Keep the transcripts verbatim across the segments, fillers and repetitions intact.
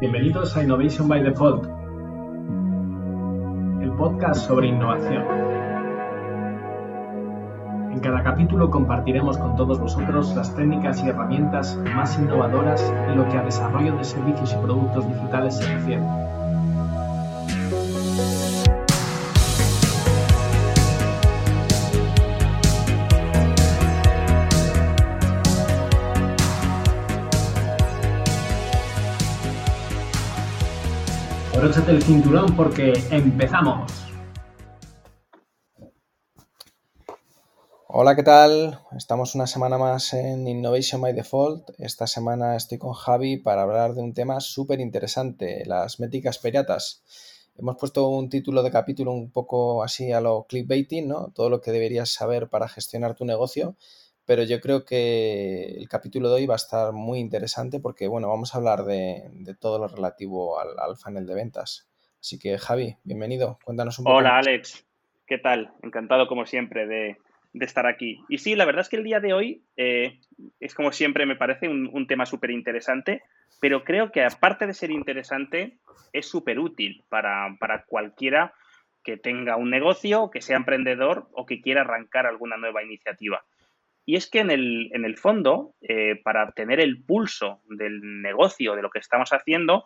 Bienvenidos a Innovation by Default, el podcast sobre innovación. En cada capítulo compartiremos con todos vosotros las técnicas y herramientas más innovadoras en lo que a desarrollo de servicios y productos digitales se refiere. Abróchate el cinturón porque empezamos. Hola, ¿qué tal? Estamos una semana más en Innovation by Default. Esta semana estoy con Javi para hablar de un tema súper interesante, las métricas piratas. Hemos puesto un título de capítulo un poco así a lo clickbaiting, ¿no? Todo lo que deberías saber para gestionar tu negocio. Pero yo creo que el capítulo de hoy va a estar muy interesante porque, bueno, vamos a hablar de, de todo lo relativo al, al funnel de ventas. Así que, Javi, bienvenido. Cuéntanos un poco. Hola, Alex. ¿Qué tal? Encantado, como siempre, de, de estar aquí. Y sí, la verdad es que el día de hoy eh, es, como siempre, me parece un, un tema súper interesante, pero creo que, aparte de ser interesante, es súper útil para, para cualquiera que tenga un negocio, que sea emprendedor o que quiera arrancar alguna nueva iniciativa. Y es que en el, en el fondo, eh, para tener el pulso del negocio, de lo que estamos haciendo,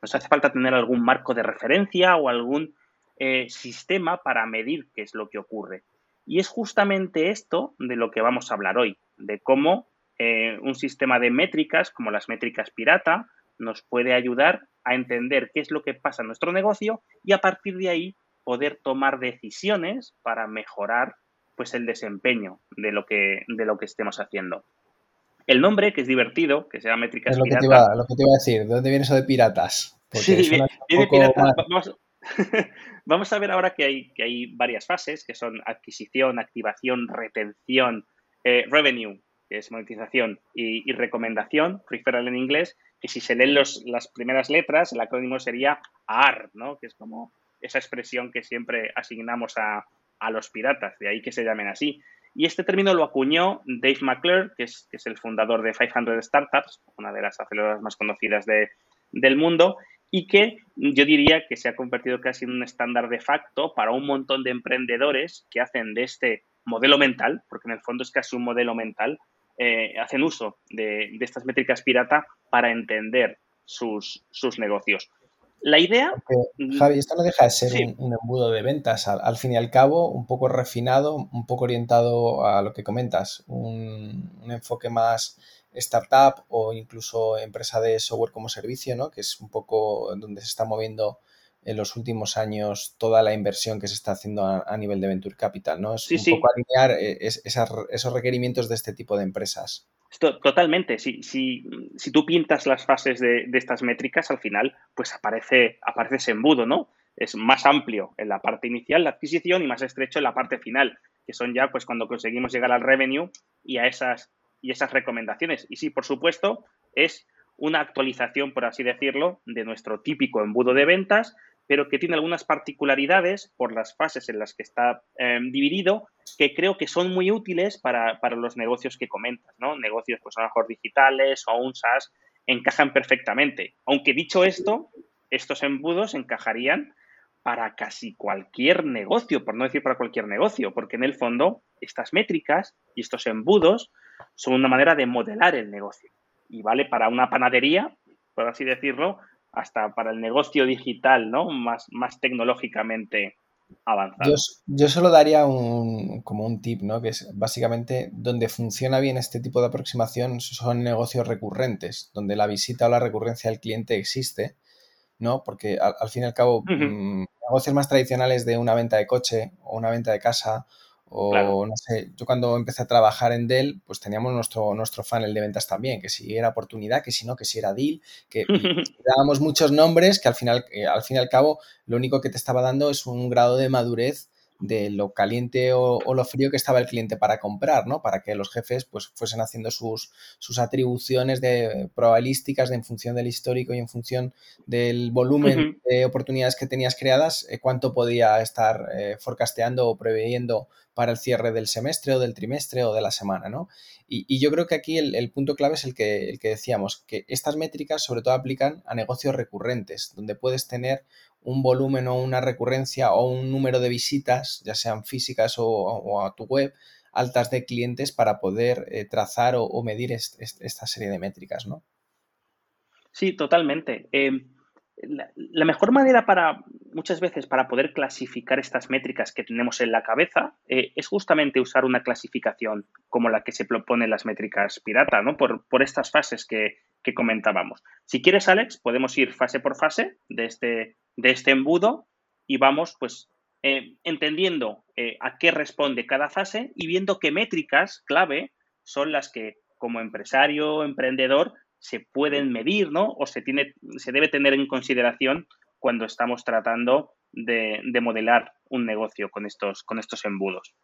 nos hace falta tener algún marco de referencia o algún eh, sistema para medir qué es lo que ocurre. Y es justamente esto de lo que vamos a hablar hoy, de cómo eh, un sistema de métricas, como las métricas pirata, nos puede ayudar a entender qué es lo que pasa en nuestro negocio y a partir de ahí poder tomar decisiones para mejorar pues el desempeño de lo que de lo que estemos haciendo. El nombre, que es divertido, que sea métricas pirata. Es lo que, pirata. Te, iba, lo que te iba a decir. ¿De dónde viene eso de piratas? Porque sí, viene de piratas. Vamos, vamos a ver ahora que hay, que hay varias fases, que son adquisición, activación, retención, eh, revenue, que es monetización, y, y recomendación, referral en inglés, que si se leen los, las primeras letras, el acrónimo sería A R P, ¿no? Que es como esa expresión que siempre asignamos a... a los piratas, de ahí que se llamen así. Y este término lo acuñó Dave McClure, que es, que es el fundador de quinientos Startups, una de las aceleradoras más conocidas de, del mundo, y que yo diría que se ha convertido casi en un estándar de facto para un montón de emprendedores que hacen de este modelo mental, porque en el fondo es casi un modelo mental, eh, hacen uso de, de estas métricas pirata para entender sus, sus negocios. La idea... Porque, Javi, esto no deja de ser sí. un, un embudo de ventas, al, al fin y al cabo, un poco refinado, un poco orientado a lo que comentas, un, un enfoque más startup o incluso empresa de software como servicio, ¿no? Que es un poco donde se está moviendo en los últimos años toda la inversión que se está haciendo a, a nivel de Venture Capital, ¿no? Es sí, un sí. poco alinear es, esas, esos requerimientos de este tipo de empresas. Totalmente. Si, si, si tú pintas las fases de, de estas métricas, al final, pues aparece, aparece ese embudo, ¿no? Es más amplio en la parte inicial, la adquisición, y más estrecho en la parte final, que son ya pues cuando conseguimos llegar al revenue y a esas, y esas recomendaciones. Y sí, por supuesto, es una actualización, por así decirlo, de nuestro típico embudo de ventas, pero que tiene algunas particularidades por las fases en las que está eh, dividido, que creo que son muy útiles para, para los negocios que comentas, ¿no? Negocios, pues a lo mejor digitales o un SaaS, encajan perfectamente. Aunque dicho esto, estos embudos encajarían para casi cualquier negocio, por no decir para cualquier negocio, porque en el fondo estas métricas y estos embudos son una manera de modelar el negocio. Y vale para una panadería, por así decirlo, hasta para el negocio digital, ¿no? Más, más tecnológicamente avanzado. Yo, yo solo daría un, como un tip, ¿no? Que es básicamente donde funciona bien este tipo de aproximación son negocios recurrentes, donde la visita o la recurrencia del cliente existe, ¿no? Porque al, al fin y al cabo, uh-huh. mmm, negocios más tradicionales de una venta de coche o una venta de casa o, claro. no sé, yo cuando empecé a trabajar en Dell, pues teníamos nuestro, nuestro funnel de ventas también, que si era oportunidad, que si no, que si era deal, que dábamos muchos nombres que al final, eh, al fin y al cabo, lo único que te estaba dando es un grado de madurez de lo caliente o, o lo frío que estaba el cliente para comprar, ¿no? Para que los jefes pues fuesen haciendo sus, sus atribuciones de probabilísticas de en función del histórico y en función del volumen uh-huh. de oportunidades que tenías creadas, eh, cuánto podía estar eh, forecasteando o preveyendo para el cierre del semestre o del trimestre o de la semana, ¿no? Y, y yo creo que aquí el, el punto clave es el que, el que decíamos, que estas métricas sobre todo aplican a negocios recurrentes, donde puedes tener un volumen o una recurrencia o un número de visitas, ya sean físicas o, o a tu web, altas de clientes para poder eh, trazar o, o medir est, est, esta serie de métricas, ¿no? Sí, totalmente. Eh, la, la mejor manera para, muchas veces, para poder clasificar estas métricas que tenemos en la cabeza eh, es justamente usar una clasificación como la que se proponen las métricas pirata, ¿no? Por, por estas fases que, que comentábamos. Si quieres, Alex, podemos ir fase por fase de este, de este embudo y vamos, pues, eh, entendiendo eh, a qué responde cada fase y viendo qué métricas clave son las que, como empresario, emprendedor, se pueden medir, ¿no? O se tiene, se debe tener en consideración cuando estamos tratando de, de modelar un negocio con estos, con estos embudos.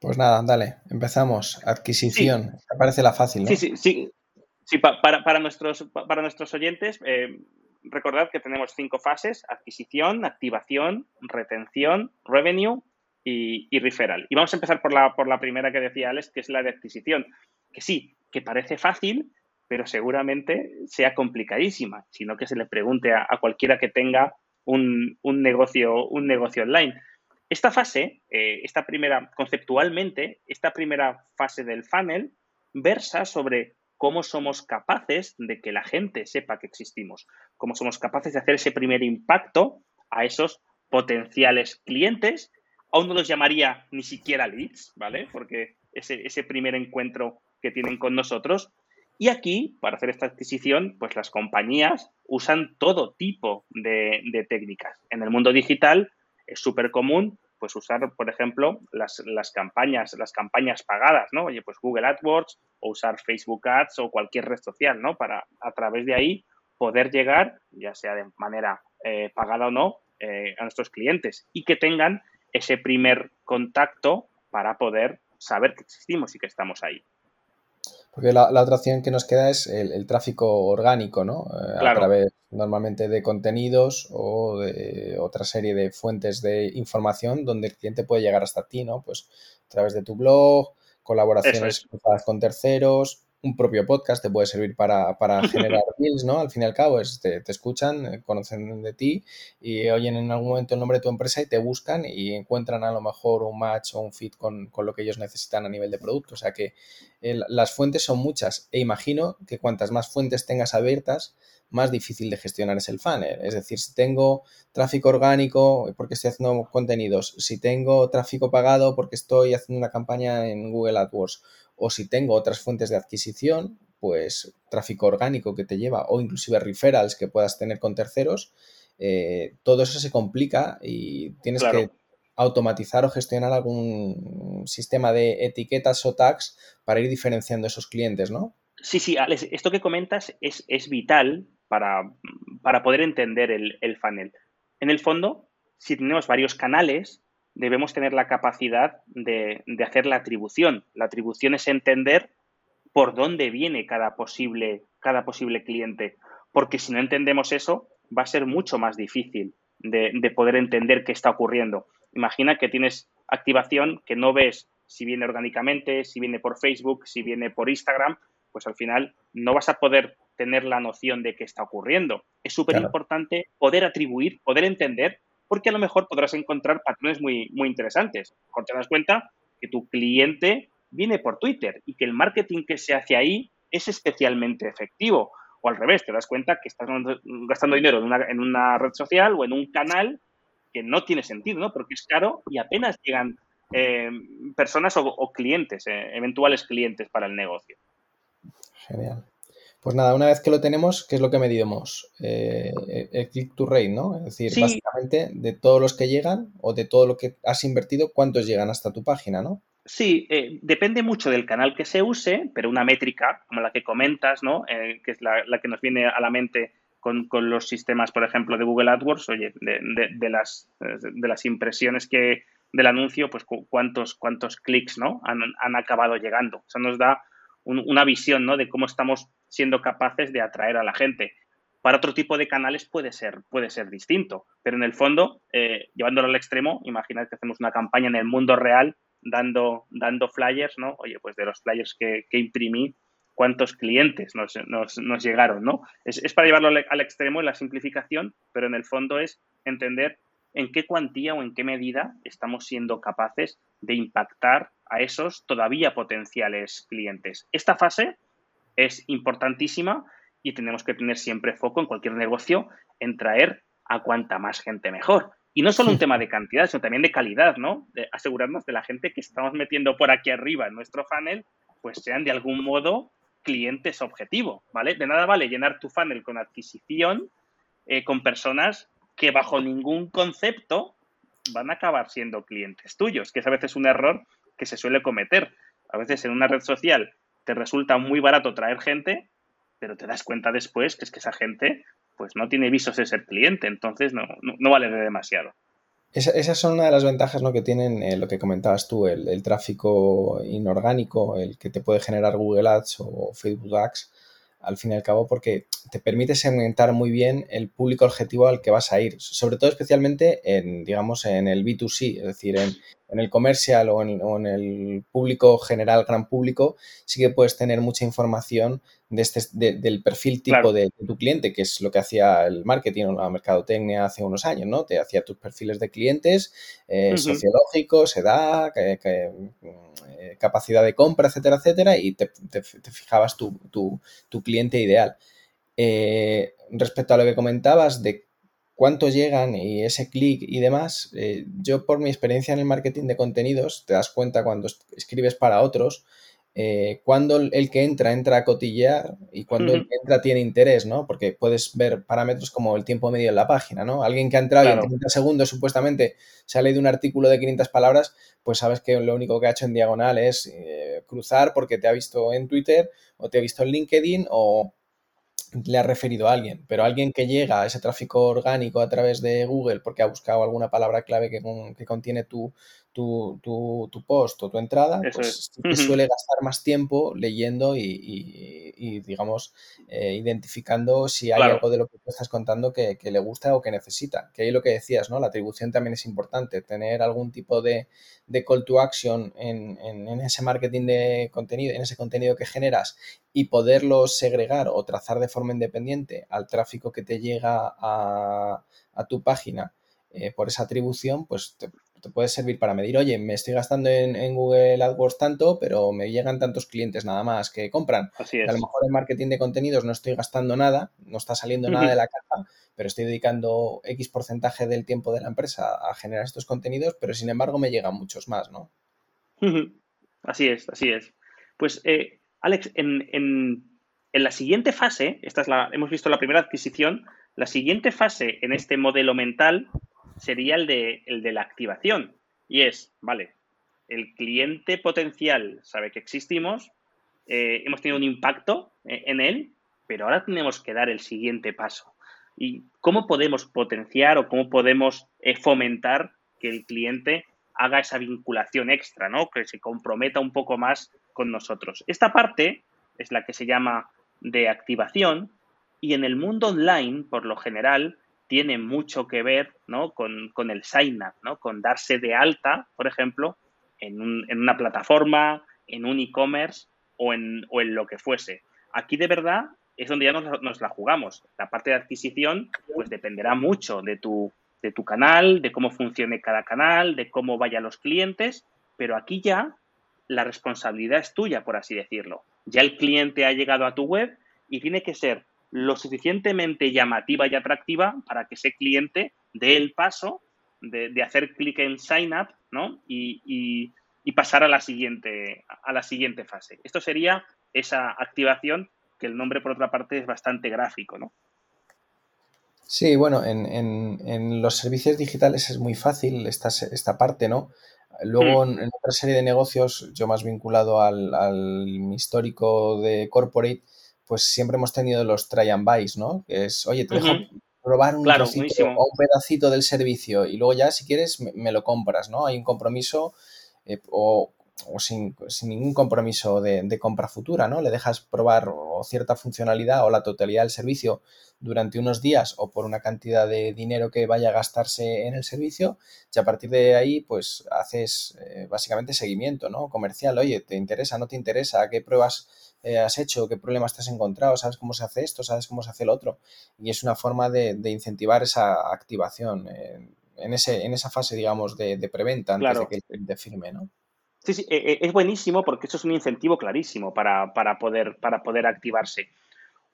Pues nada, dale, empezamos. Adquisición, sí. Parece la fácil, ¿no? Sí, sí, sí. sí pa, para, para, nuestros, para nuestros oyentes, eh, recordad que tenemos cinco fases: adquisición, activación, retención, revenue y, y referral. Y vamos a empezar por la, por la primera que decía Alex, que es la de adquisición, que sí, que parece fácil, pero seguramente sea complicadísima, sino que se le pregunte a, a cualquiera que tenga un, un, negocio, un negocio online. Esta fase, eh, esta primera, conceptualmente, esta primera fase del funnel versa sobre cómo somos capaces de que la gente sepa que existimos, cómo somos capaces de hacer ese primer impacto a esos potenciales clientes. Aún no los llamaría ni siquiera leads, ¿vale? Porque ese, ese primer encuentro que tienen con nosotros. Y aquí, para hacer esta adquisición, pues las compañías usan todo tipo de, de técnicas. En el mundo digital es súper común pues usar, por ejemplo, las, las campañas, las campañas pagadas, ¿no? Oye, pues Google AdWords o usar Facebook Ads o cualquier red social, ¿no? Para a través de ahí poder llegar, ya sea de manera eh, pagada o no, eh, a nuestros clientes y que tengan ese primer contacto para poder saber que existimos y que estamos ahí. Porque la, la otra opción que nos queda es el, el tráfico orgánico, ¿no? Eh, claro. A través normalmente de contenidos o de otra serie de fuentes de información donde el cliente puede llegar hasta ti, ¿no? Pues a través de tu blog, colaboraciones es. con terceros, un propio podcast te puede servir para, para generar reels, ¿no? Al fin y al cabo es, te, te escuchan, conocen de ti y oyen en algún momento el nombre de tu empresa y te buscan y encuentran a lo mejor un match o un fit con, con lo que ellos necesitan a nivel de producto. O sea que eh, las fuentes son muchas e imagino que cuantas más fuentes tengas abiertas, más difícil de gestionar es el funnel. Es decir, si tengo tráfico orgánico porque estoy haciendo contenidos, si tengo tráfico pagado porque estoy haciendo una campaña en Google AdWords, o si tengo otras fuentes de adquisición, pues tráfico orgánico que te lleva o inclusive referrals que puedas tener con terceros, eh, todo eso se complica y tienes claro. que automatizar o gestionar algún sistema de etiquetas o tags para ir diferenciando esos clientes, ¿no? Sí, sí, Alex, esto que comentas es, es vital para, para poder entender el, el funnel. En el fondo, si tenemos varios canales, debemos tener la capacidad de, de hacer la atribución. La atribución es entender por dónde viene cada posible, cada posible cliente, porque si no entendemos eso, va a ser mucho más difícil de, de poder entender qué está ocurriendo. Imagina que tienes activación que no ves si viene orgánicamente, si viene por Facebook, si viene por Instagram, pues al final no vas a poder tener la noción de qué está ocurriendo. Es súper importante Claro. poder atribuir, poder entender, porque a lo mejor podrás encontrar patrones muy, muy interesantes. A lo mejor te das cuenta que tu cliente viene por Twitter y que el marketing que se hace ahí es especialmente efectivo. O al revés, te das cuenta que estás gastando dinero en una, en una red social o en un canal que no tiene sentido, ¿no? Porque es caro y apenas llegan eh, personas o, o clientes, eh, eventuales clientes para el negocio. Genial. Pues nada, una vez que lo tenemos, ¿qué es lo que medimos? Eh, el click to rate, ¿no? Es decir, sí. básicamente de todos los que llegan o de todo lo que has invertido, ¿cuántos llegan hasta tu página, no? Sí, eh, depende mucho del canal que se use, pero una métrica como la que comentas, ¿no? Eh, que es la, la que nos viene a la mente con, con los sistemas, por ejemplo, de Google AdWords, oye, de, de, de, las, de las impresiones que del anuncio, pues cu- cuántos, cuántos clics, ¿no? Han, han acabado llegando. Eso nos da un, una visión, ¿no? De cómo estamos siendo capaces de atraer a la gente. Para otro tipo de canales puede ser, puede ser distinto, pero en el fondo, eh, llevándolo al extremo, imagínate que hacemos una campaña en el mundo real dando, dando flyers, ¿no? Oye, pues de los flyers que, que imprimí, ¿cuántos clientes nos, nos, nos llegaron, ¿no? Es, es para llevarlo al, al extremo en la simplificación, pero en el fondo es entender en qué cuantía o en qué medida estamos siendo capaces de impactar a esos todavía potenciales clientes. Esta fase es importantísima y tenemos que tener siempre foco en cualquier negocio en traer a cuanta más gente mejor. Y no solo un tema de cantidad, sino también de calidad, ¿no? De asegurarnos de la gente que estamos metiendo por aquí arriba en nuestro funnel, pues sean de algún modo clientes objetivo, ¿vale? De nada vale llenar tu funnel con adquisición, eh, con personas que bajo ningún concepto van a acabar siendo clientes tuyos, que es a veces un error que se suele cometer. A veces en una red social te resulta muy barato traer gente, pero te das cuenta después que es que esa gente pues no tiene visos de ser cliente, entonces no, no, no vale de demasiado. Esa, esas son una de las ventajas, ¿no?, que tienen, eh, lo que comentabas tú, el, el tráfico inorgánico, el que te puede generar Google Ads o Facebook Ads, al fin y al cabo, porque te permite segmentar muy bien el público objetivo al que vas a ir, sobre todo especialmente en, digamos, en el B dos C, es decir, en... en el comercial o en, o en el público general, gran público, sí que puedes tener mucha información de este, de, del perfil tipo claro. de, de tu cliente, que es lo que hacía el marketing o la mercadotecnia hace unos años, ¿no? Te hacía tus perfiles de clientes, eh, uh-huh. sociológicos, edad, que, que, eh, capacidad de compra, etcétera, etcétera, y te, te, te fijabas tu, tu, tu cliente ideal. Eh, respecto a lo que comentabas de cuánto llegan y ese clic y demás, eh, yo por mi experiencia en el marketing de contenidos, te das cuenta cuando escribes para otros, eh, cuando el que entra, entra a cotillear y cuando uh-huh. el que entra tiene interés, ¿no? Porque puedes ver parámetros como el tiempo medio en la página, ¿no? Alguien que ha entrado claro. y en treinta segundos supuestamente se ha leído un artículo de quinientas palabras, pues sabes que lo único que ha hecho en diagonal es eh, cruzar porque te ha visto en Twitter o te ha visto en LinkedIn o le ha referido a alguien, pero alguien que llega a ese tráfico orgánico a través de Google porque ha buscado alguna palabra clave que, con, que contiene tu, tu, tu, tu post o tu entrada, eso pues sí que suele gastar más tiempo leyendo y, y, y digamos, eh, identificando si hay claro. algo de lo que tú estás contando que, que le gusta o que necesita. Que ahí lo que decías, ¿no? La atribución también es importante, tener algún tipo de, de call to action en, en, en ese marketing de contenido, en ese contenido que generas y poderlo segregar o trazar de forma independiente al tráfico que te llega a, a tu página eh, por esa atribución, pues te, te puede servir para medir, oye, me estoy gastando en, en Google AdWords tanto, pero me llegan tantos clientes nada más que compran. Así es. A lo mejor en marketing de contenidos no estoy gastando nada, no está saliendo uh-huh. nada de la caja, pero estoy dedicando X porcentaje del tiempo de la empresa a generar estos contenidos, pero sin embargo me llegan muchos más, ¿no? Uh-huh. Así es, así es. Pues, eh, Alex, en... en... En la siguiente fase, esta es la, hemos visto la primera adquisición, la siguiente fase en este modelo mental sería el de, el de la activación. Y es, vale, el cliente potencial sabe que existimos, eh, hemos tenido un impacto eh, en él, pero ahora tenemos que dar el siguiente paso. ¿Y cómo podemos potenciar o cómo podemos eh, fomentar que el cliente haga esa vinculación extra, ¿no? Que se comprometa un poco más con nosotros? Esta parte es la que se llama de activación, y en el mundo online, por lo general, tiene mucho que ver, ¿no?, con, con el sign-up, ¿no?, con darse de alta, por ejemplo, en, un, en una plataforma, en un e-commerce o en, o en lo que fuese. Aquí, de verdad, es donde ya nos, nos la jugamos. La parte de adquisición, pues, dependerá mucho de tu, de tu canal, de cómo funcione cada canal, de cómo vayan los clientes, pero aquí ya la responsabilidad es tuya, por así decirlo. Ya el cliente ha llegado a tu web y tiene que ser lo suficientemente llamativa y atractiva para que ese cliente dé el paso de, de hacer clic en sign up, ¿no? Y, y, y pasar a la siguiente, a la siguiente fase. Esto sería esa activación, que el nombre, por otra parte, es bastante gráfico, ¿no? Sí, bueno, en, en, en los servicios digitales es muy fácil esta, esta parte, ¿no? Luego, en otra serie de negocios, yo más vinculado al, al histórico de corporate, pues siempre hemos tenido los try and buys, ¿no? Que es, oye, te dejo uh-huh. probar un, claro, pedacito, o un pedacito del servicio y luego ya, si quieres, me, me lo compras, ¿no? Hay un compromiso eh, o o sin, sin ningún compromiso de, de compra futura, ¿no? Le dejas probar o cierta funcionalidad o la totalidad del servicio durante unos días o por una cantidad de dinero que vaya a gastarse en el servicio, y a partir de ahí pues haces eh, básicamente seguimiento, ¿no? Comercial. Oye, ¿te interesa? ¿No te interesa? ¿Qué pruebas eh, has hecho? ¿Qué problemas te has encontrado? ¿Sabes cómo se hace esto? ¿Sabes cómo se hace el otro? Y es una forma de, de incentivar esa activación eh, en, ese, en esa fase, digamos, de, de preventa antes, claro, de que te firme, ¿no? Sí, sí, es buenísimo porque eso es un incentivo clarísimo para, para, poder, para poder activarse.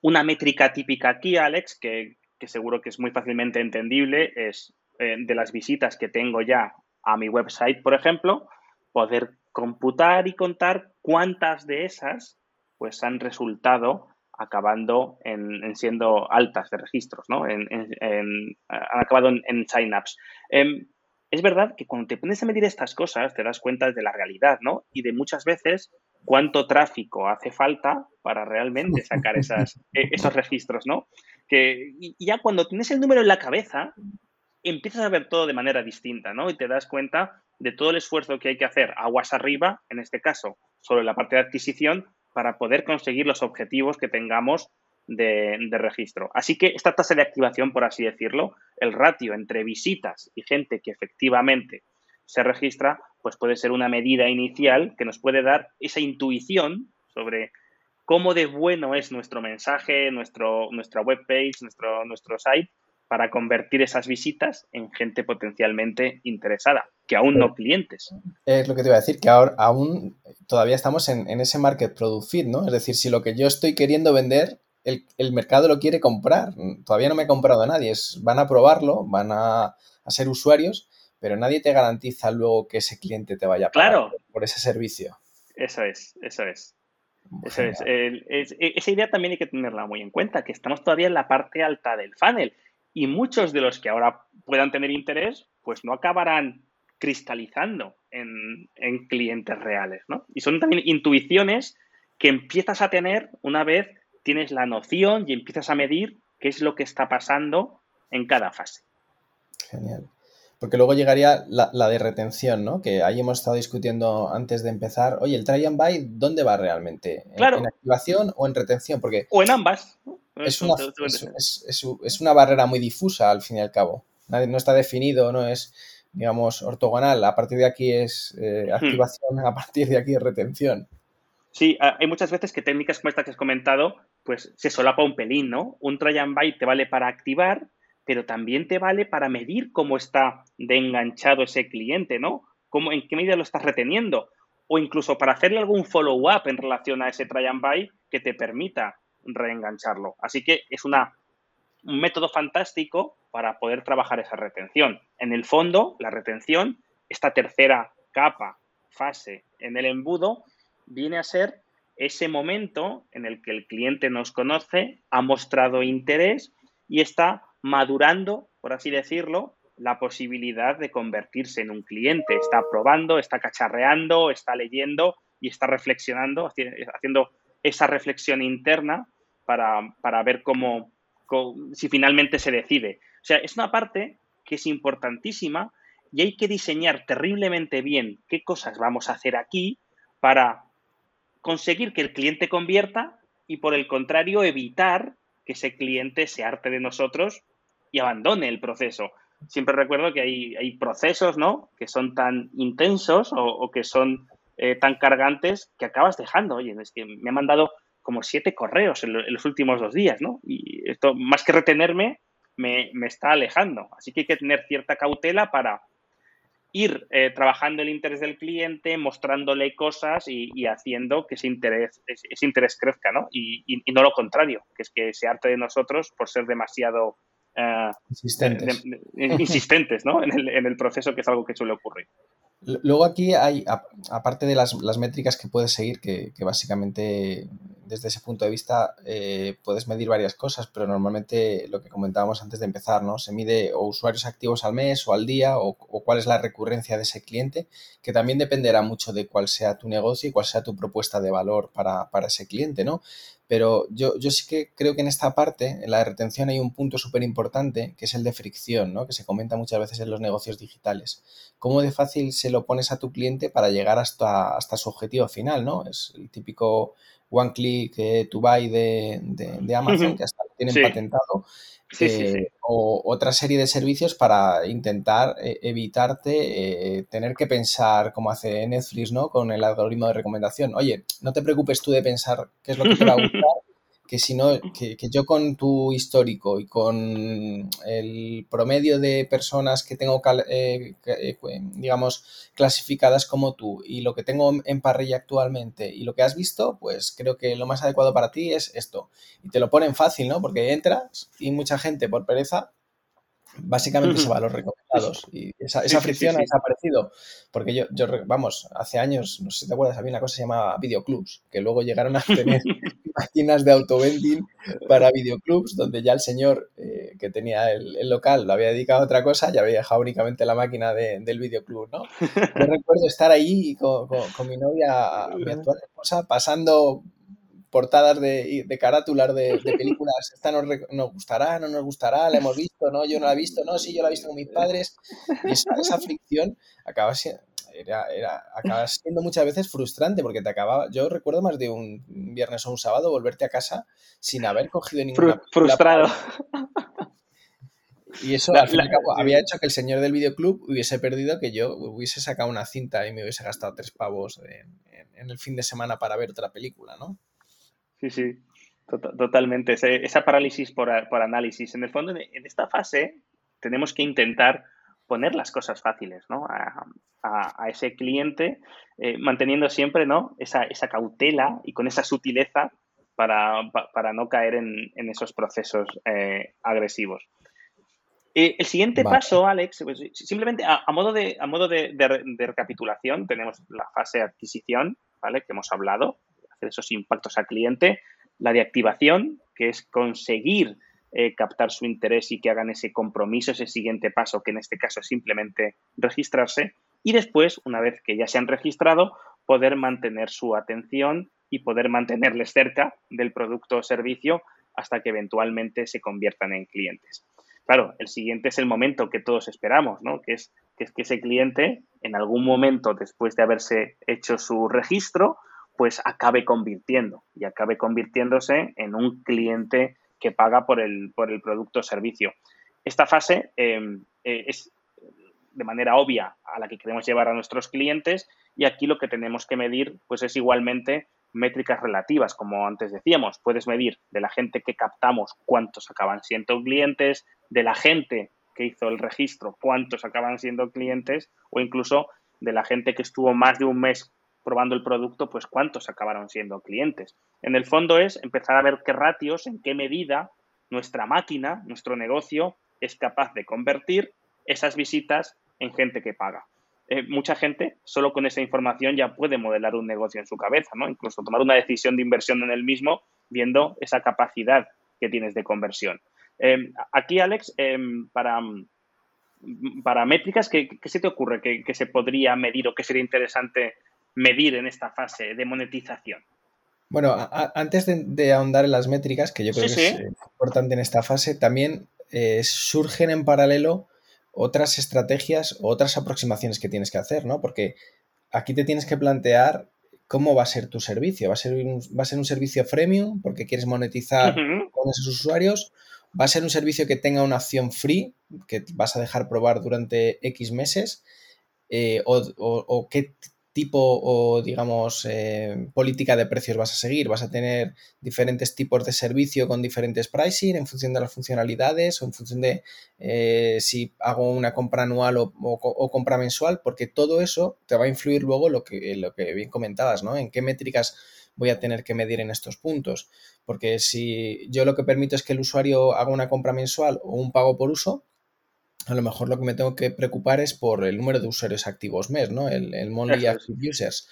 Una métrica típica aquí, Alex, que, que seguro que es muy fácilmente entendible, es eh, de las visitas que tengo ya a mi website, por ejemplo, poder computar y contar cuántas de esas pues han resultado acabando en, en siendo altas de registros, ¿no? En, en, en, han acabado en, en sign-ups. Eh, Es verdad que cuando te pones a medir estas cosas te das cuenta de la realidad, ¿no? Y de muchas veces cuánto tráfico hace falta para realmente sacar esas, esos registros, ¿no? Que y ya cuando tienes el número en la cabeza empiezas a ver todo de manera distinta, ¿no? Y te das cuenta de todo el esfuerzo que hay que hacer aguas arriba, en este caso, sobre la parte de adquisición, para poder conseguir los objetivos que tengamos De, de registro. Así que esta tasa de activación, por así decirlo, el ratio entre visitas y gente que efectivamente se registra, pues puede ser una medida inicial que nos puede dar esa intuición sobre cómo de bueno es nuestro mensaje, nuestro, nuestra webpage, nuestro, nuestro site, para convertir esas visitas en gente potencialmente interesada, que aún no clientes. Es lo que te iba a decir, que ahora aún todavía estamos en, en ese market product fit, ¿no? Es decir, si lo que yo estoy queriendo vender El, el mercado lo quiere comprar, todavía no me ha comprado a nadie, es, van a probarlo, van a, a ser usuarios, pero nadie te garantiza luego que ese cliente te vaya a pagar, claro, por ese servicio. Eso es, eso es. Eso es. El, es. Esa idea también hay que tenerla muy en cuenta, que estamos todavía en la parte alta del funnel y muchos de los que ahora puedan tener interés, pues no acabarán cristalizando en, en clientes reales, ¿no? Y son también intuiciones que empiezas a tener una vez tienes la noción y empiezas a medir qué es lo que está pasando en cada fase. Genial. Porque luego llegaría la, la de retención, ¿no? Que ahí hemos estado discutiendo antes de empezar. Oye, ¿el try and buy dónde va realmente? ¿En, claro, en activación o en retención? Porque o en ambas. Es una, es, es, es, es una barrera muy difusa, al fin y al cabo. No está definido, no es, digamos, ortogonal. A partir de aquí es eh, activación, hmm. a partir de aquí es retención. Sí, hay muchas veces que técnicas como esta que has comentado, pues se solapa un pelín, ¿no? Un try and buy te vale para activar, pero también te vale para medir cómo está de enganchado ese cliente, ¿no? Cómo, en qué medida lo estás reteniendo. O incluso para hacerle algún follow-up en relación a ese try and buy que te permita reengancharlo. Así que es una, un método fantástico para poder trabajar esa retención. En el fondo, la retención, esta tercera capa, fase en el embudo, viene a ser ese momento en el que el cliente nos conoce, ha mostrado interés y está madurando, por así decirlo, la posibilidad de convertirse en un cliente. Está probando, está cacharreando, está leyendo y está reflexionando, haciendo esa reflexión interna para, para ver cómo, cómo, si finalmente se decide. O sea, es una parte que es importantísima y hay que diseñar terriblemente bien qué cosas vamos a hacer aquí para conseguir que el cliente convierta y, por el contrario, evitar que ese cliente se harte de nosotros y abandone el proceso. Siempre recuerdo que hay, hay procesos, ¿no?, que son tan intensos o, o que son eh, tan cargantes que acabas dejando. Oye, es que me han mandado como siete correos en, lo, en los últimos dos días, ¿no? Y esto, más que retenerme, me, me está alejando. Así que hay que tener cierta cautela para ir eh, trabajando el interés del cliente, mostrándole cosas y, y haciendo que ese interés, ese interés crezca, ¿no? Y, y, y no lo contrario, que es que se harte de nosotros por ser demasiado eh, insistentes. De, de, insistentes, ¿no? En el, en el proceso, que es algo que suele ocurrir. Luego aquí hay, a, aparte de las, las métricas que puedes seguir, que, que básicamente desde ese punto de vista eh, puedes medir varias cosas, pero normalmente lo que comentábamos antes de empezar, ¿no? Se mide o usuarios activos al mes o al día o, o cuál es la recurrencia de ese cliente, que también dependerá mucho de cuál sea tu negocio y cuál sea tu propuesta de valor para, para ese cliente, ¿no? Pero yo, yo sí que creo que en esta parte, en la de retención, hay un punto súper importante que es el de fricción, ¿no? Que se comenta muchas veces en los negocios digitales. ¿Cómo de fácil se lo pones a tu cliente para llegar hasta, hasta su objetivo final, ¿no? Es el típico one click eh, to buy de, de, de Amazon, que hasta lo tienen sí. patentado. Sí, eh, sí, sí. O otra serie de servicios para intentar eh, evitarte eh, tener que pensar, como hace Netflix, ¿no? Con el algoritmo de recomendación. Oye, no te preocupes tú de pensar qué es lo que te va a gustar, que si no, que, que yo con tu histórico y con el promedio de personas que tengo, cal, eh, eh, digamos, clasificadas como tú y lo que tengo en parrilla actualmente y lo que has visto, pues creo que lo más adecuado para ti es esto. Y te lo ponen fácil, ¿no? Porque entras y mucha gente por pereza básicamente se va a los recomendados y esa, esa fricción sí, sí, sí, sí. ha desaparecido porque yo, yo, vamos, hace años, no sé si te acuerdas, había una cosa que se llamaba videoclubs, que luego llegaron a tener máquinas de autovending para videoclubs, donde ya el señor eh, que tenía el, el local lo había dedicado a otra cosa y había dejado únicamente la máquina de, del videoclub, ¿no? Yo recuerdo estar ahí con, con, con mi novia, mi actual esposa, pasando portadas de, de carátulas de, de películas, esta nos, nos gustará, no nos gustará, la hemos visto, no, yo no la he visto, no, sí, yo la he visto con mis padres. Y esa, esa fricción acaba siendo, era, era, acaba siendo muchas veces frustrante porque te acababa, yo recuerdo más de un viernes o un sábado volverte a casa sin haber cogido ninguna... Fru- frustrado. Película. Y eso la, al fin y al cabo había hecho que el señor del videoclub hubiese perdido, que yo hubiese sacado una cinta y me hubiese gastado tres pavos en, en, en el fin de semana para ver otra película, ¿no? Sí, sí, totalmente. Esa parálisis por, por análisis. En el fondo, en esta fase, tenemos que intentar poner las cosas fáciles, ¿no? A, a, a ese cliente, eh, manteniendo siempre, ¿no? Esa, esa cautela y con esa sutileza para, pa, para no caer en, en esos procesos eh, agresivos. Eh, el siguiente vale. paso, Alex, pues, simplemente a, a modo, de, a modo de, de, de recapitulación, tenemos la fase de adquisición, ¿vale? Que hemos hablado. Esos impactos al cliente, la de activación, que es conseguir eh, captar su interés y que hagan ese compromiso, ese siguiente paso, que en este caso es simplemente registrarse, y después, una vez que ya se han registrado, poder mantener su atención y poder mantenerles cerca del producto o servicio hasta que eventualmente se conviertan en clientes. Claro, el siguiente es el momento que todos esperamos, ¿no? Que es que, es que ese cliente, en algún momento, después de haberse hecho su registro, pues acabe convirtiendo y acabe convirtiéndose en un cliente que paga por el, por el producto o servicio. Esta fase eh, eh, es de manera obvia a la que queremos llevar a nuestros clientes y aquí lo que tenemos que medir pues es igualmente métricas relativas, como antes decíamos. Puedes medir de la gente que captamos cuántos acaban siendo clientes, de la gente que hizo el registro cuántos acaban siendo clientes o incluso de la gente que estuvo más de un mes probando el producto, pues cuántos acabaron siendo clientes. En el fondo es empezar a ver qué ratios, en qué medida nuestra máquina, nuestro negocio es capaz de convertir esas visitas en gente que paga. Eh, mucha gente solo con esa información ya puede modelar un negocio en su cabeza, ¿no? Incluso tomar una decisión de inversión en el mismo viendo esa capacidad que tienes de conversión. Eh, aquí, Alex, eh, para... para métricas, ¿qué, qué se te ocurre que, que se podría medir o que sería interesante medir en esta fase de monetización? Bueno, a, antes de, de ahondar en las métricas, que yo creo sí, que sí. es importante en esta fase, también eh, surgen en paralelo otras estrategias o otras aproximaciones que tienes que hacer, ¿no? Porque aquí te tienes que plantear cómo va a ser tu servicio. ¿Va a ser un, va a ser un servicio freemium porque quieres monetizar uh-huh. con esos usuarios? ¿Va a ser un servicio que tenga una opción free que vas a dejar probar durante X meses? Eh, o, o, o qué tipo o, digamos, eh, política de precios vas a seguir? ¿Vas a tener diferentes tipos de servicio con diferentes pricing en función de las funcionalidades o en función de eh, si hago una compra anual o, o, o compra mensual? Porque todo eso te va a influir luego lo que, lo que bien comentabas, ¿no? En qué métricas voy a tener que medir en estos puntos. Porque si yo lo que permito es que el usuario haga una compra mensual o un pago por uso, a lo mejor lo que me tengo que preocupar es por el número de usuarios activos mes, ¿no? El, el monthly active users.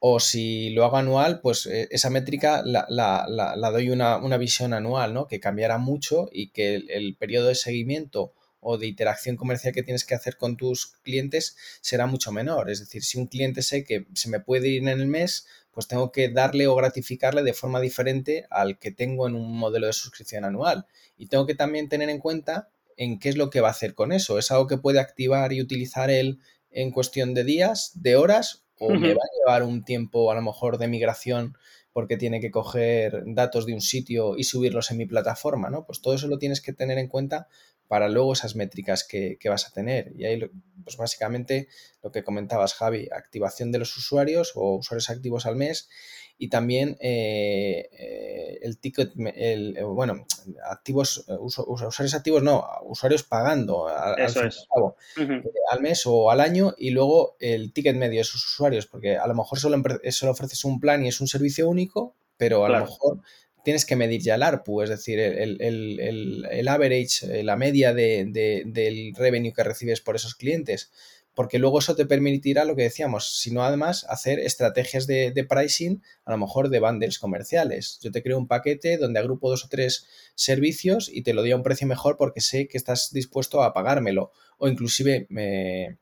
O si lo hago anual, pues eh, esa métrica la, la, la, la doy una, una visión anual, ¿no? Que cambiará mucho y que el, el periodo de seguimiento o de interacción comercial que tienes que hacer con tus clientes será mucho menor. Es decir, si un cliente sé que se me puede ir en el mes, pues tengo que darle o gratificarle de forma diferente al que tengo en un modelo de suscripción anual. Y tengo que también tener en cuenta en qué es lo que va a hacer con eso. ¿Es algo que puede activar y utilizar él en cuestión de días, de horas, o uh-huh. me va a llevar un tiempo a lo mejor de migración porque tiene que coger datos de un sitio y subirlos en mi plataforma, ¿no? Pues todo eso lo tienes que tener en cuenta para luego esas métricas que, que vas a tener. Y ahí, pues básicamente, lo que comentabas, Javi, activación de los usuarios o usuarios activos al mes y también eh, eh, el ticket, el, bueno, activos, usu, usuarios activos no, usuarios pagando al, Eso al, es. Cabo, uh-huh. al mes o al año, y luego el ticket medio de esos usuarios, porque a lo mejor solo, solo ofreces un plan y es un servicio único, pero a claro. lo mejor tienes que medir ya el A R P U, es decir, el, el, el, el average, la media de, de, del revenue que recibes por esos clientes, porque luego eso te permitirá, lo que decíamos, sino además hacer estrategias de, de pricing, a lo mejor de bundles comerciales. Yo te creo un paquete donde agrupo dos o tres servicios y te lo doy a un precio mejor porque sé que estás dispuesto a pagármelo, o inclusive me...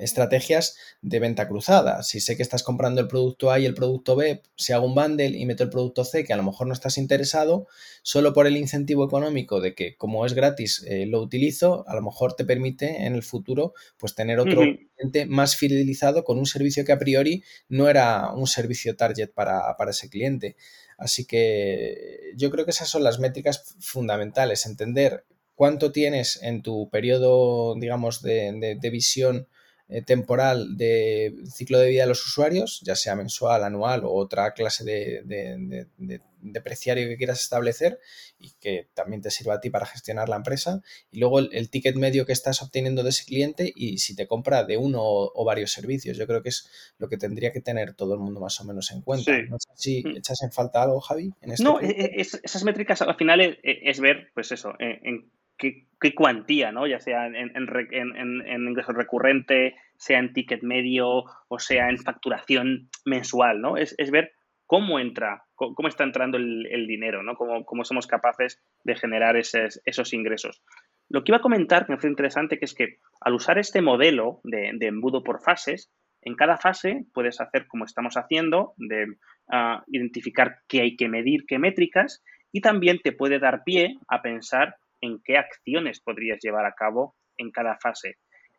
estrategias de venta cruzada. Si sé que estás comprando el producto A y el producto B, si hago un bundle y meto el producto C, que a lo mejor no estás interesado, solo por el incentivo económico de que como es gratis eh, lo utilizo, a lo mejor te permite en el futuro pues tener otro uh-huh. cliente más fidelizado con un servicio que a priori no era un servicio target para, para ese cliente. Así que yo creo que esas son las métricas fundamentales, entender cuánto tienes en tu periodo, digamos, de, de, de visión eh, temporal de ciclo de vida de los usuarios, ya sea mensual, anual o otra clase de, de, de, de, de preciario que quieras establecer y que también te sirva a ti para gestionar la empresa. Y luego el, el ticket medio que estás obteniendo de ese cliente y si te compra de uno o, o varios servicios. Yo creo que es lo que tendría que tener todo el mundo más o menos en cuenta. Sí. No sé si echas en falta algo, Javi. En este no, es, esas métricas al final es, es ver, pues eso, en, en... ¿Qué, qué cuantía, ¿no? Ya sea en, en, en, en, en ingreso recurrente, sea en ticket medio o sea en facturación mensual, ¿no? Es, es ver cómo entra, cómo, cómo está entrando el, el dinero, ¿no? Cómo, cómo somos capaces de generar esos, esos ingresos. Lo que iba a comentar, que me fue interesante, que es que al usar este modelo de, de embudo por fases, en cada fase puedes hacer como estamos haciendo, de uh, identificar qué hay que medir, qué métricas, y también te puede dar pie a pensar en qué acciones podrías llevar a cabo en cada fase.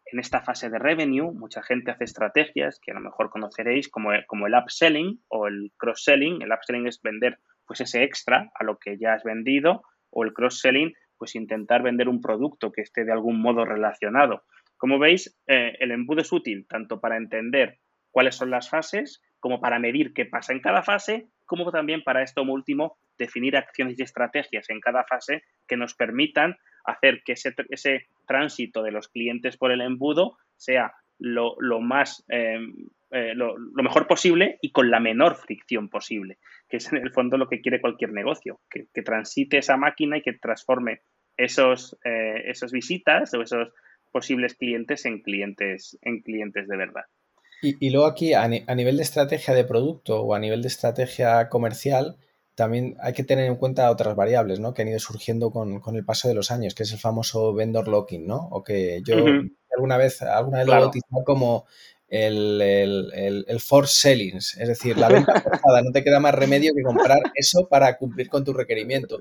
En esta fase de revenue, mucha gente hace estrategias que a lo mejor conoceréis como, como el upselling o el cross-selling. El upselling es vender pues ese extra a lo que ya has vendido, o el cross-selling, pues intentar vender un producto que esté de algún modo relacionado. Como veis, eh, el embudo es útil tanto para entender cuáles son las fases, como para medir qué pasa en cada fase, como también para esto último, definir acciones y estrategias en cada fase que nos permitan hacer que ese, ese tránsito de los clientes por el embudo sea lo, lo, más, eh, eh, lo, lo mejor posible y con la menor fricción posible, que es en el fondo lo que quiere cualquier negocio, que, que transite esa máquina y que transforme esos, eh, esos visitas o esos posibles clientes en clientes, en clientes de verdad. Y, y luego aquí, a, ni, a nivel de estrategia de producto o a nivel de estrategia comercial, también hay que tener en cuenta otras variables, ¿no? Que han ido surgiendo con, con el paso de los años, que es el famoso vendor locking, ¿no? O que yo uh-huh. alguna vez, alguna vez claro. lo he bautizado como el, el, el, el forced selling, es decir, la venta forzada, no te queda más remedio que comprar eso para cumplir con tu requerimiento.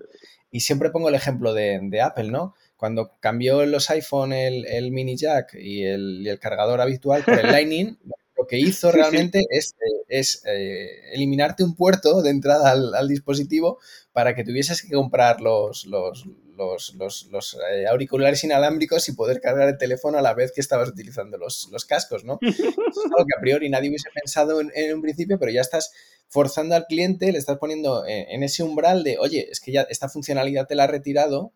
Y siempre pongo el ejemplo de, de Apple, ¿no? Cuando cambió los iPhone el, el mini jack y el, y el cargador habitual por el Lightning, lo que hizo realmente sí, sí. es, es eh, eliminarte un puerto de entrada al, al dispositivo para que tuvieses que comprar los, los, los, los, los eh, auriculares inalámbricos y poder cargar el teléfono a la vez que estabas utilizando los, los cascos, ¿no? Eso es algo que a priori nadie hubiese pensado en, en un principio, pero ya estás forzando al cliente, le estás poniendo en, en ese umbral de, oye, es que ya esta funcionalidad te la ha retirado,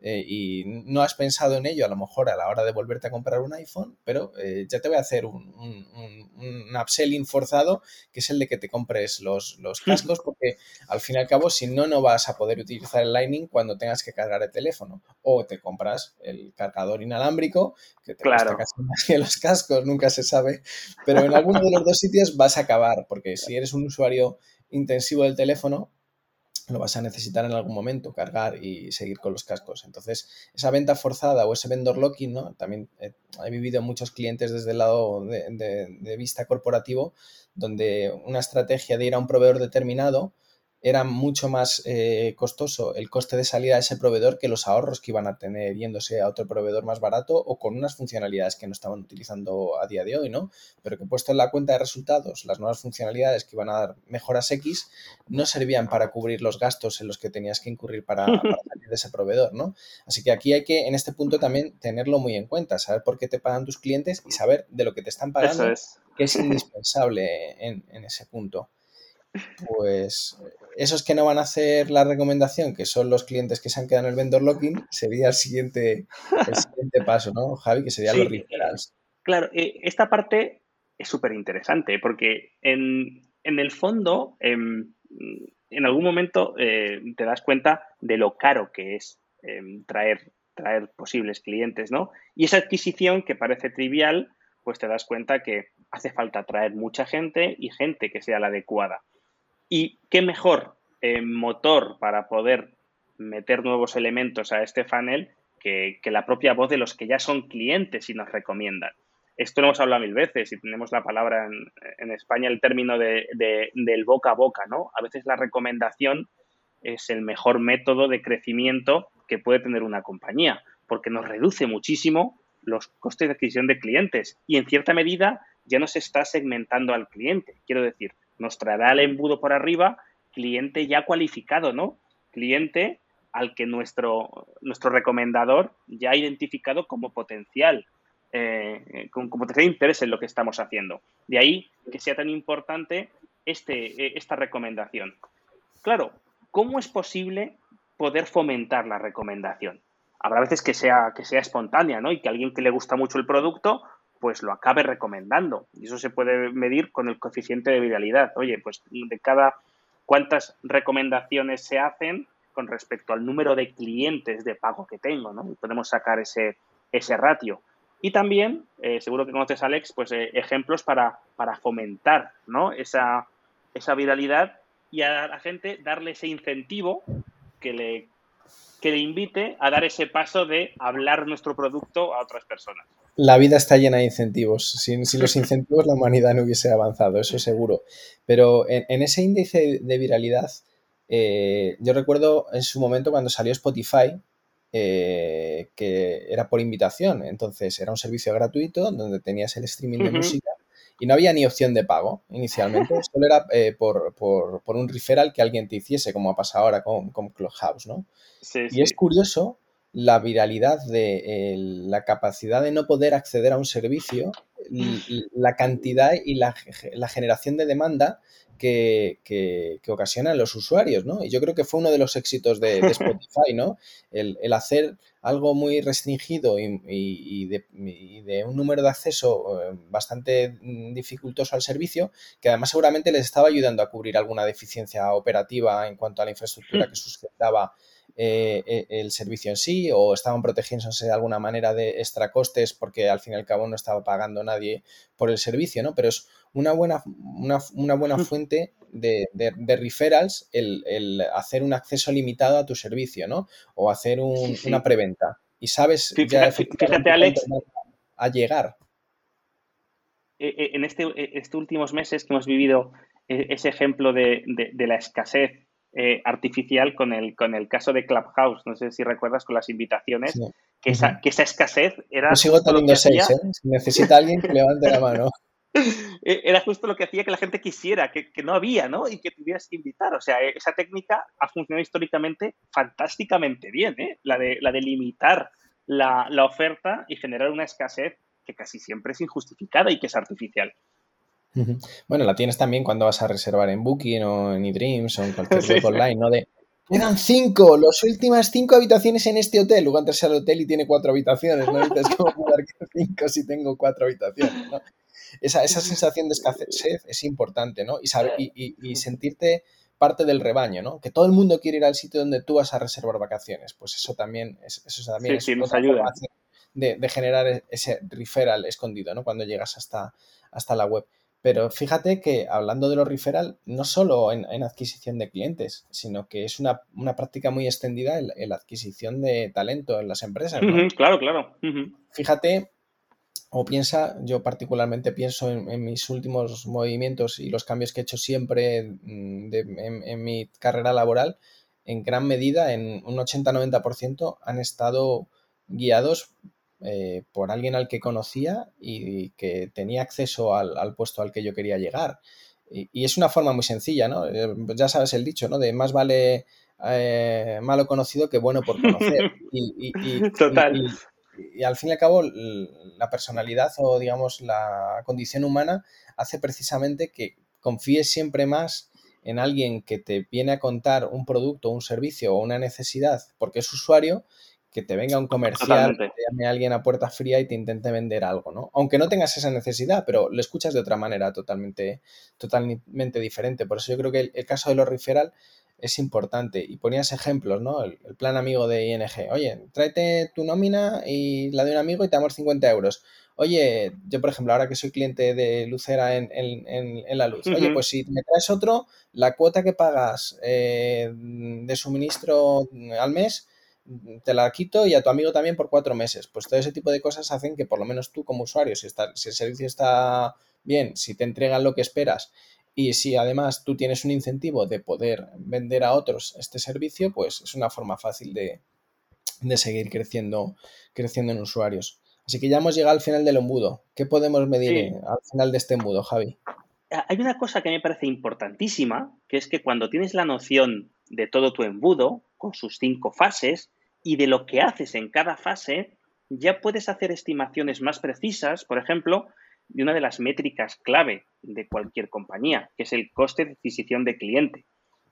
Eh, y no has pensado en ello a lo mejor a la hora de volverte a comprar un iPhone, pero eh, ya te voy a hacer un, un, un, un upselling forzado, que es el de que te compres los, los cascos, porque al fin y al cabo, si no, no vas a poder utilizar el Lightning cuando tengas que cargar el teléfono, o te compras el cargador inalámbrico, que te claro. cuesta casi más que los cascos, nunca se sabe, pero en alguno de los dos sitios vas a acabar, porque si eres un usuario intensivo del teléfono, lo vas a necesitar en algún momento, cargar y seguir con los cascos. Entonces, esa venta forzada o ese vendor locking, ¿no? También he, he vivido muchos clientes desde el lado de, de, de vista corporativo, donde una estrategia de ir a un proveedor determinado era mucho más eh, costoso el coste de salida de ese proveedor que los ahorros que iban a tener yéndose a otro proveedor más barato o con unas funcionalidades que no estaban utilizando a día de hoy, ¿no? Pero que puesto en la cuenta de resultados, las nuevas funcionalidades que iban a dar mejoras X no servían para cubrir los gastos en los que tenías que incurrir para, para salir de ese proveedor, ¿no? Así que aquí hay que, en este punto también, tenerlo muy en cuenta, saber por qué te pagan tus clientes y saber de lo que te están pagando, Eso es. que es indispensable en, en ese punto. Pues esos que no van a hacer la recomendación, que son los clientes que se han quedado en el vendor locking, sería el siguiente, el siguiente paso, ¿no, Javi? Que serían sí, los referrals. Claro, esta parte es súper interesante porque en, en el fondo, en, en algún momento eh, te das cuenta de lo caro que es eh, traer, traer posibles clientes, ¿no? Y esa adquisición que parece trivial, pues te das cuenta que hace falta traer mucha gente y gente que sea la adecuada. Y qué mejor eh, motor para poder meter nuevos elementos a este funnel que, que la propia voz de los que ya son clientes y nos recomiendan. Esto lo hemos hablado mil veces y tenemos la palabra en, en España, el término de, de, del boca a boca, ¿no? A veces la recomendación es el mejor método de crecimiento que puede tener una compañía porque nos reduce muchísimo los costes de adquisición de clientes y en cierta medida ya nos está segmentando al cliente. Quiero decir, nos traerá el embudo por arriba, cliente ya cualificado, ¿no? Cliente al que nuestro, nuestro recomendador ya ha identificado como potencial, eh, con, con potencial interés en lo que estamos haciendo. De ahí que sea tan importante este, esta recomendación. Claro, ¿cómo es posible poder fomentar la recomendación? Habrá veces que sea, que sea espontánea, ¿no? Y que alguien que le gusta mucho el producto pues lo acabe recomendando. Y eso se puede medir con el coeficiente de viralidad. Oye, pues de cada cuántas recomendaciones se hacen con respecto al número de clientes de pago que tengo, ¿no? Y podemos sacar ese, ese ratio. Y también, eh, seguro que conoces, Alex, pues eh, ejemplos para, para fomentar, ¿no? Esa, esa viralidad y a la gente darle ese incentivo que le, que le invite a dar ese paso de hablar nuestro producto a otras personas. La vida está llena de incentivos. Sin, sin los incentivos la humanidad no hubiese avanzado, eso seguro. Pero en, en ese índice de viralidad, eh, yo recuerdo en su momento cuando salió Spotify, eh, que era por invitación. Entonces era un servicio gratuito donde tenías el streaming de uh-huh. música y no había ni opción de pago inicialmente. Solo era eh, por, por, por un referral que alguien te hiciese, como ha pasado ahora con, con Clubhouse, ¿no? Sí, y sí. Es curioso la viralidad de eh, la capacidad de no poder acceder a un servicio, la cantidad y la, la generación de demanda que, que, que ocasionan los usuarios, ¿no? Y yo creo que fue uno de los éxitos de, de Spotify, ¿no? El, el hacer algo muy restringido y, y, y, de, y de un número de acceso bastante dificultoso al servicio, que además seguramente les estaba ayudando a cubrir alguna deficiencia operativa en cuanto a la infraestructura que sustentaba Eh, el servicio en sí, o estaban protegiéndose de alguna manera de extracostes porque al fin y al cabo no estaba pagando nadie por el servicio, ¿no? Pero es una buena, una, una buena fuente de, de, de referrals el, el hacer un acceso limitado a tu servicio, ¿no? O hacer un, sí, sí. una preventa. Y sabes, sí, ya fíjate, fíjate Alex, a llegar. En este, estos últimos meses que hemos vivido ese ejemplo de, de, de la escasez Eh, artificial con el con el caso de Clubhouse, no sé si recuerdas con las invitaciones, sí. que, esa, que esa escasez era... Yo sigo teniendo seis, ¿eh? Si necesita alguien que levante la mano. Era justo lo que hacía que la gente quisiera, que, que no había, ¿no? Y que tuvieras que invitar, o sea, esa técnica ha funcionado históricamente fantásticamente bien, ¿eh? La de, la de limitar la, la oferta y generar una escasez que casi siempre es injustificada y que es artificial. Bueno, la tienes también cuando vas a reservar en Booking o en eDreams o en cualquier web sí. online, ¿no? De, eran cinco, las últimas cinco habitaciones en este hotel. Luego entras al hotel y tiene cuatro habitaciones, ¿no? Entonces, ¿cómo puedo dar cinco si tengo cuatro habitaciones, ¿no? Esa, esa sensación de escasez es importante, ¿no? Y, saber, y, y, y sentirte parte del rebaño, ¿no? Que todo el mundo quiere ir al sitio donde tú vas a reservar vacaciones. Pues eso también es, eso también sí, es sí, nos ayuda. De, de generar ese referral escondido, ¿no? Cuando llegas hasta, hasta la web. Pero fíjate que, hablando de los referral, no solo en, en adquisición de clientes, sino que es una, una práctica muy extendida en, en la adquisición de talento en las empresas, ¿no? Uh-huh, claro, claro. Uh-huh. Fíjate, o piensa, yo particularmente pienso en, en mis últimos movimientos y los cambios que he hecho siempre de, en, en mi carrera laboral, en gran medida, en un ochenta a noventa por ciento han estado guiados Eh, por alguien al que conocía y que tenía acceso al, al puesto al que yo quería llegar. Y, y es una forma muy sencilla, ¿no? Eh, ya sabes el dicho, ¿no? De más vale eh, malo conocido que bueno por conocer. Y, y, y, Total. Y, y, y al fin y al cabo, la personalidad o, digamos, la condición humana hace precisamente que confíes siempre más en alguien que te viene a contar un producto, un servicio o una necesidad porque es usuario, que te venga un comercial, que te llame a alguien a puerta fría y te intente vender algo, ¿no? Aunque no tengas esa necesidad, pero lo escuchas de otra manera totalmente, totalmente diferente. Por eso yo creo que el, el caso de los referral es importante. Y ponías ejemplos, ¿no? El, el plan amigo de I N G. Oye, tráete tu nómina y la de un amigo y te damos cincuenta euros. Oye, yo, por ejemplo, ahora que soy cliente de Lucera en, en, en, en la luz. Uh-huh. Oye, pues si me traes otro, la cuota que pagas eh, de suministro al mes te la quito y a tu amigo también por cuatro meses. Pues todo ese tipo de cosas hacen que por lo menos tú como usuario, si, está, si el servicio está bien, si te entregan lo que esperas y si además tú tienes un incentivo de poder vender a otros este servicio, pues es una forma fácil de, de seguir creciendo, creciendo en usuarios. Así que ya hemos llegado al final del embudo. ¿Qué podemos medir sí. al final de este embudo, Javi? Hay una cosa que me parece importantísima, que es que cuando tienes la noción de todo tu embudo, con sus cinco fases, y de lo que haces en cada fase, ya puedes hacer estimaciones más precisas, por ejemplo, de una de las métricas clave de cualquier compañía, que es el coste de adquisición de cliente.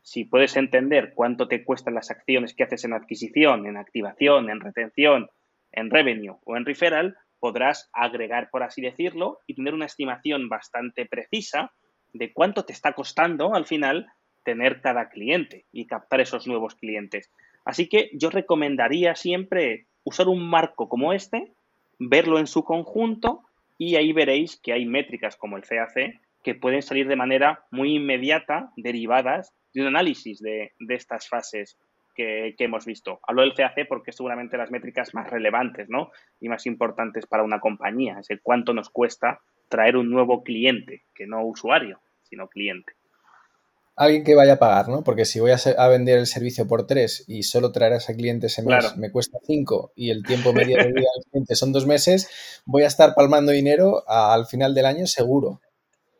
Si puedes entender cuánto te cuestan las acciones que haces en adquisición, en activación, en retención, en revenue o en referral, podrás agregar, por así decirlo, y tener una estimación bastante precisa de cuánto te está costando, al final, tener cada cliente y captar esos nuevos clientes. Así que yo recomendaría siempre usar un marco como este, verlo en su conjunto y ahí veréis que hay métricas como el C A C que pueden salir de manera muy inmediata derivadas de un análisis de, de estas fases que, que hemos visto. Hablo del C A C porque es seguramente las métricas más relevantes, ¿no? Y más importantes para una compañía. Es el cuánto nos cuesta traer un nuevo cliente, que no usuario, sino cliente. Alguien que vaya a pagar, ¿no? Porque si voy a, ser, a vender el servicio por tres y solo traer a ese cliente ese mes, claro, me cuesta cinco y el tiempo medio de vida del cliente son dos meses, voy a estar palmando dinero a, al final del año seguro.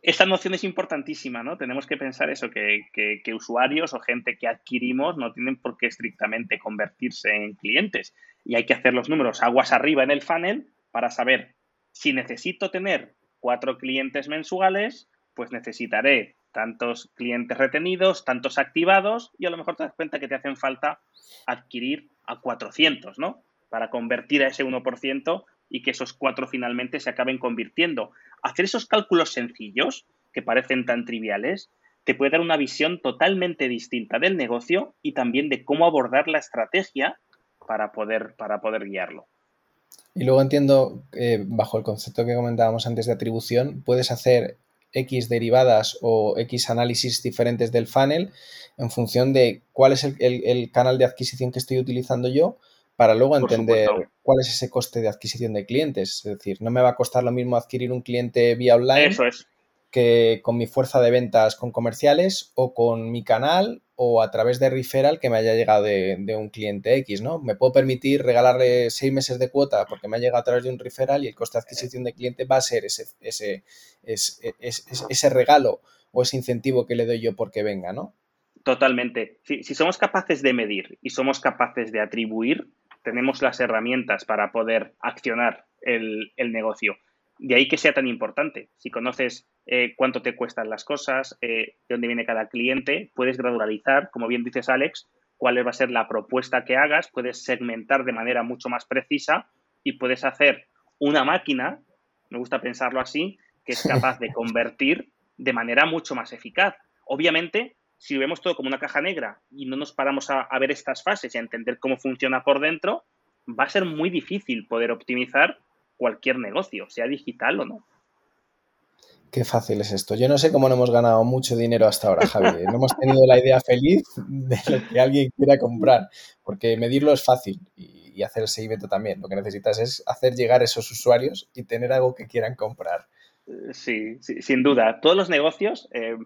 Esta noción es importantísima, ¿no? Tenemos que pensar eso, que, que, que usuarios o gente que adquirimos no tienen por qué estrictamente convertirse en clientes y hay que hacer los números aguas arriba en el funnel para saber si necesito tener cuatro clientes mensuales, pues necesitaré tantos clientes retenidos, tantos activados y a lo mejor te das cuenta que te hacen falta adquirir a cuatrocientos, ¿no? Para convertir a ese uno por ciento y que esos cuatro finalmente se acaben convirtiendo. Hacer esos cálculos sencillos que parecen tan triviales te puede dar una visión totalmente distinta del negocio y también de cómo abordar la estrategia para poder, para poder guiarlo. Y luego entiendo, eh, bajo el concepto que comentábamos antes de atribución, puedes hacer X derivadas o X análisis diferentes del funnel en función de cuál es el, el, el canal de adquisición que estoy utilizando yo para luego entender cuál es ese coste de adquisición de clientes. Es decir, no me va a costar lo mismo adquirir un cliente vía online Eso es. que con mi fuerza de ventas con comerciales o con mi canal o a través de referral que me haya llegado de, de un cliente X, ¿no? Me puedo permitir regalarle seis meses de cuota porque me ha llegado a través de un referral y el coste de adquisición de cliente va a ser ese, ese, ese, ese, ese regalo o ese incentivo que le doy yo porque venga, ¿no? Totalmente. Si, si somos capaces de medir y somos capaces de atribuir, tenemos las herramientas para poder accionar el, el negocio. De ahí que sea tan importante. Si conoces eh, cuánto te cuestan las cosas, eh, de dónde viene cada cliente, puedes gradualizar, como bien dices, Alex, cuál va a ser la propuesta que hagas, puedes segmentar de manera mucho más precisa y puedes hacer una máquina, me gusta pensarlo así, que es capaz de convertir de manera mucho más eficaz. Obviamente, si vemos todo como una caja negra y no nos paramos a, a ver estas fases y a entender cómo funciona por dentro, va a ser muy difícil poder optimizar cualquier negocio, sea digital o no. Qué fácil es esto. Yo no sé cómo no hemos ganado mucho dinero hasta ahora, Javi. No hemos tenido la idea feliz de lo que alguien quiera comprar, porque medirlo es fácil y, y hacer el seguimiento también. Lo que necesitas es hacer llegar esos usuarios y tener algo que quieran comprar. Sí, sí, sin duda. Todos los negocios eh,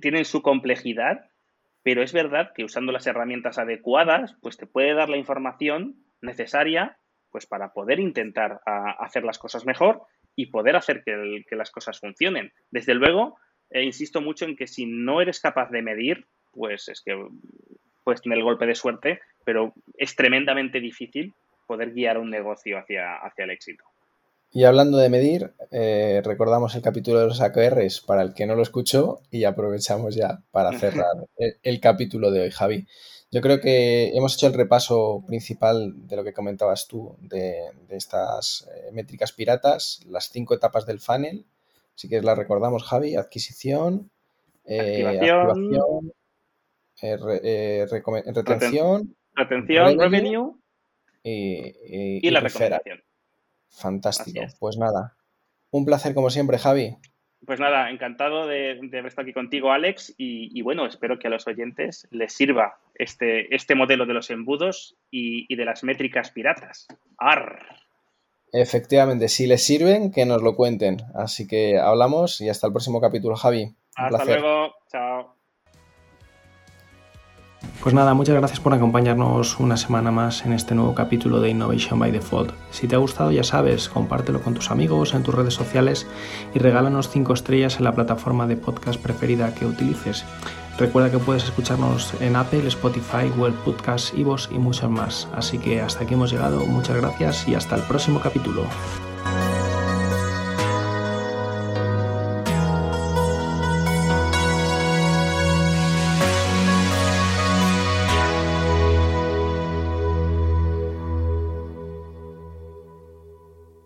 tienen su complejidad, pero es verdad que usando las herramientas adecuadas, pues te puede dar la información necesaria pues para poder intentar a, hacer las cosas mejor y poder hacer que, el, que las cosas funcionen. Desde luego, eh, insisto mucho en que si no eres capaz de medir, pues es que puedes tener el golpe de suerte, pero es tremendamente difícil poder guiar un negocio hacia, hacia el éxito. Y hablando de medir, eh, recordamos el capítulo de los A K Rs para el que no lo escuchó y aprovechamos ya para cerrar el, el capítulo de hoy, Javi. Yo creo que hemos hecho el repaso principal de lo que comentabas tú, de, de estas eh, métricas piratas, las cinco etapas del funnel. Si quieres las recordamos, Javi: adquisición, eh, activación, activación eh, re, eh, recome- retención, retención, revenue y, y, y la y recomendación. Fantástico. Pues nada, un placer como siempre, Javi. Pues nada, encantado de, de haber estado aquí contigo, Alex, y, y bueno, espero que a los oyentes les sirva este, este modelo de los embudos y, y de las métricas piratas. ¡Arr! Efectivamente, si les sirven, que nos lo cuenten. Así que hablamos y hasta el próximo capítulo, Javi. Un hasta placer. Luego, chao. Pues nada, muchas gracias por acompañarnos una semana más en este nuevo capítulo de Innovation by Default. Si te ha gustado, ya sabes, compártelo con tus amigos, en tus redes sociales y regálanos cinco estrellas en la plataforma de podcast preferida que utilices. Recuerda que puedes escucharnos en Apple, Spotify, Google Podcasts, iVoox y muchos más. Así que hasta aquí hemos llegado, muchas gracias y hasta el próximo capítulo.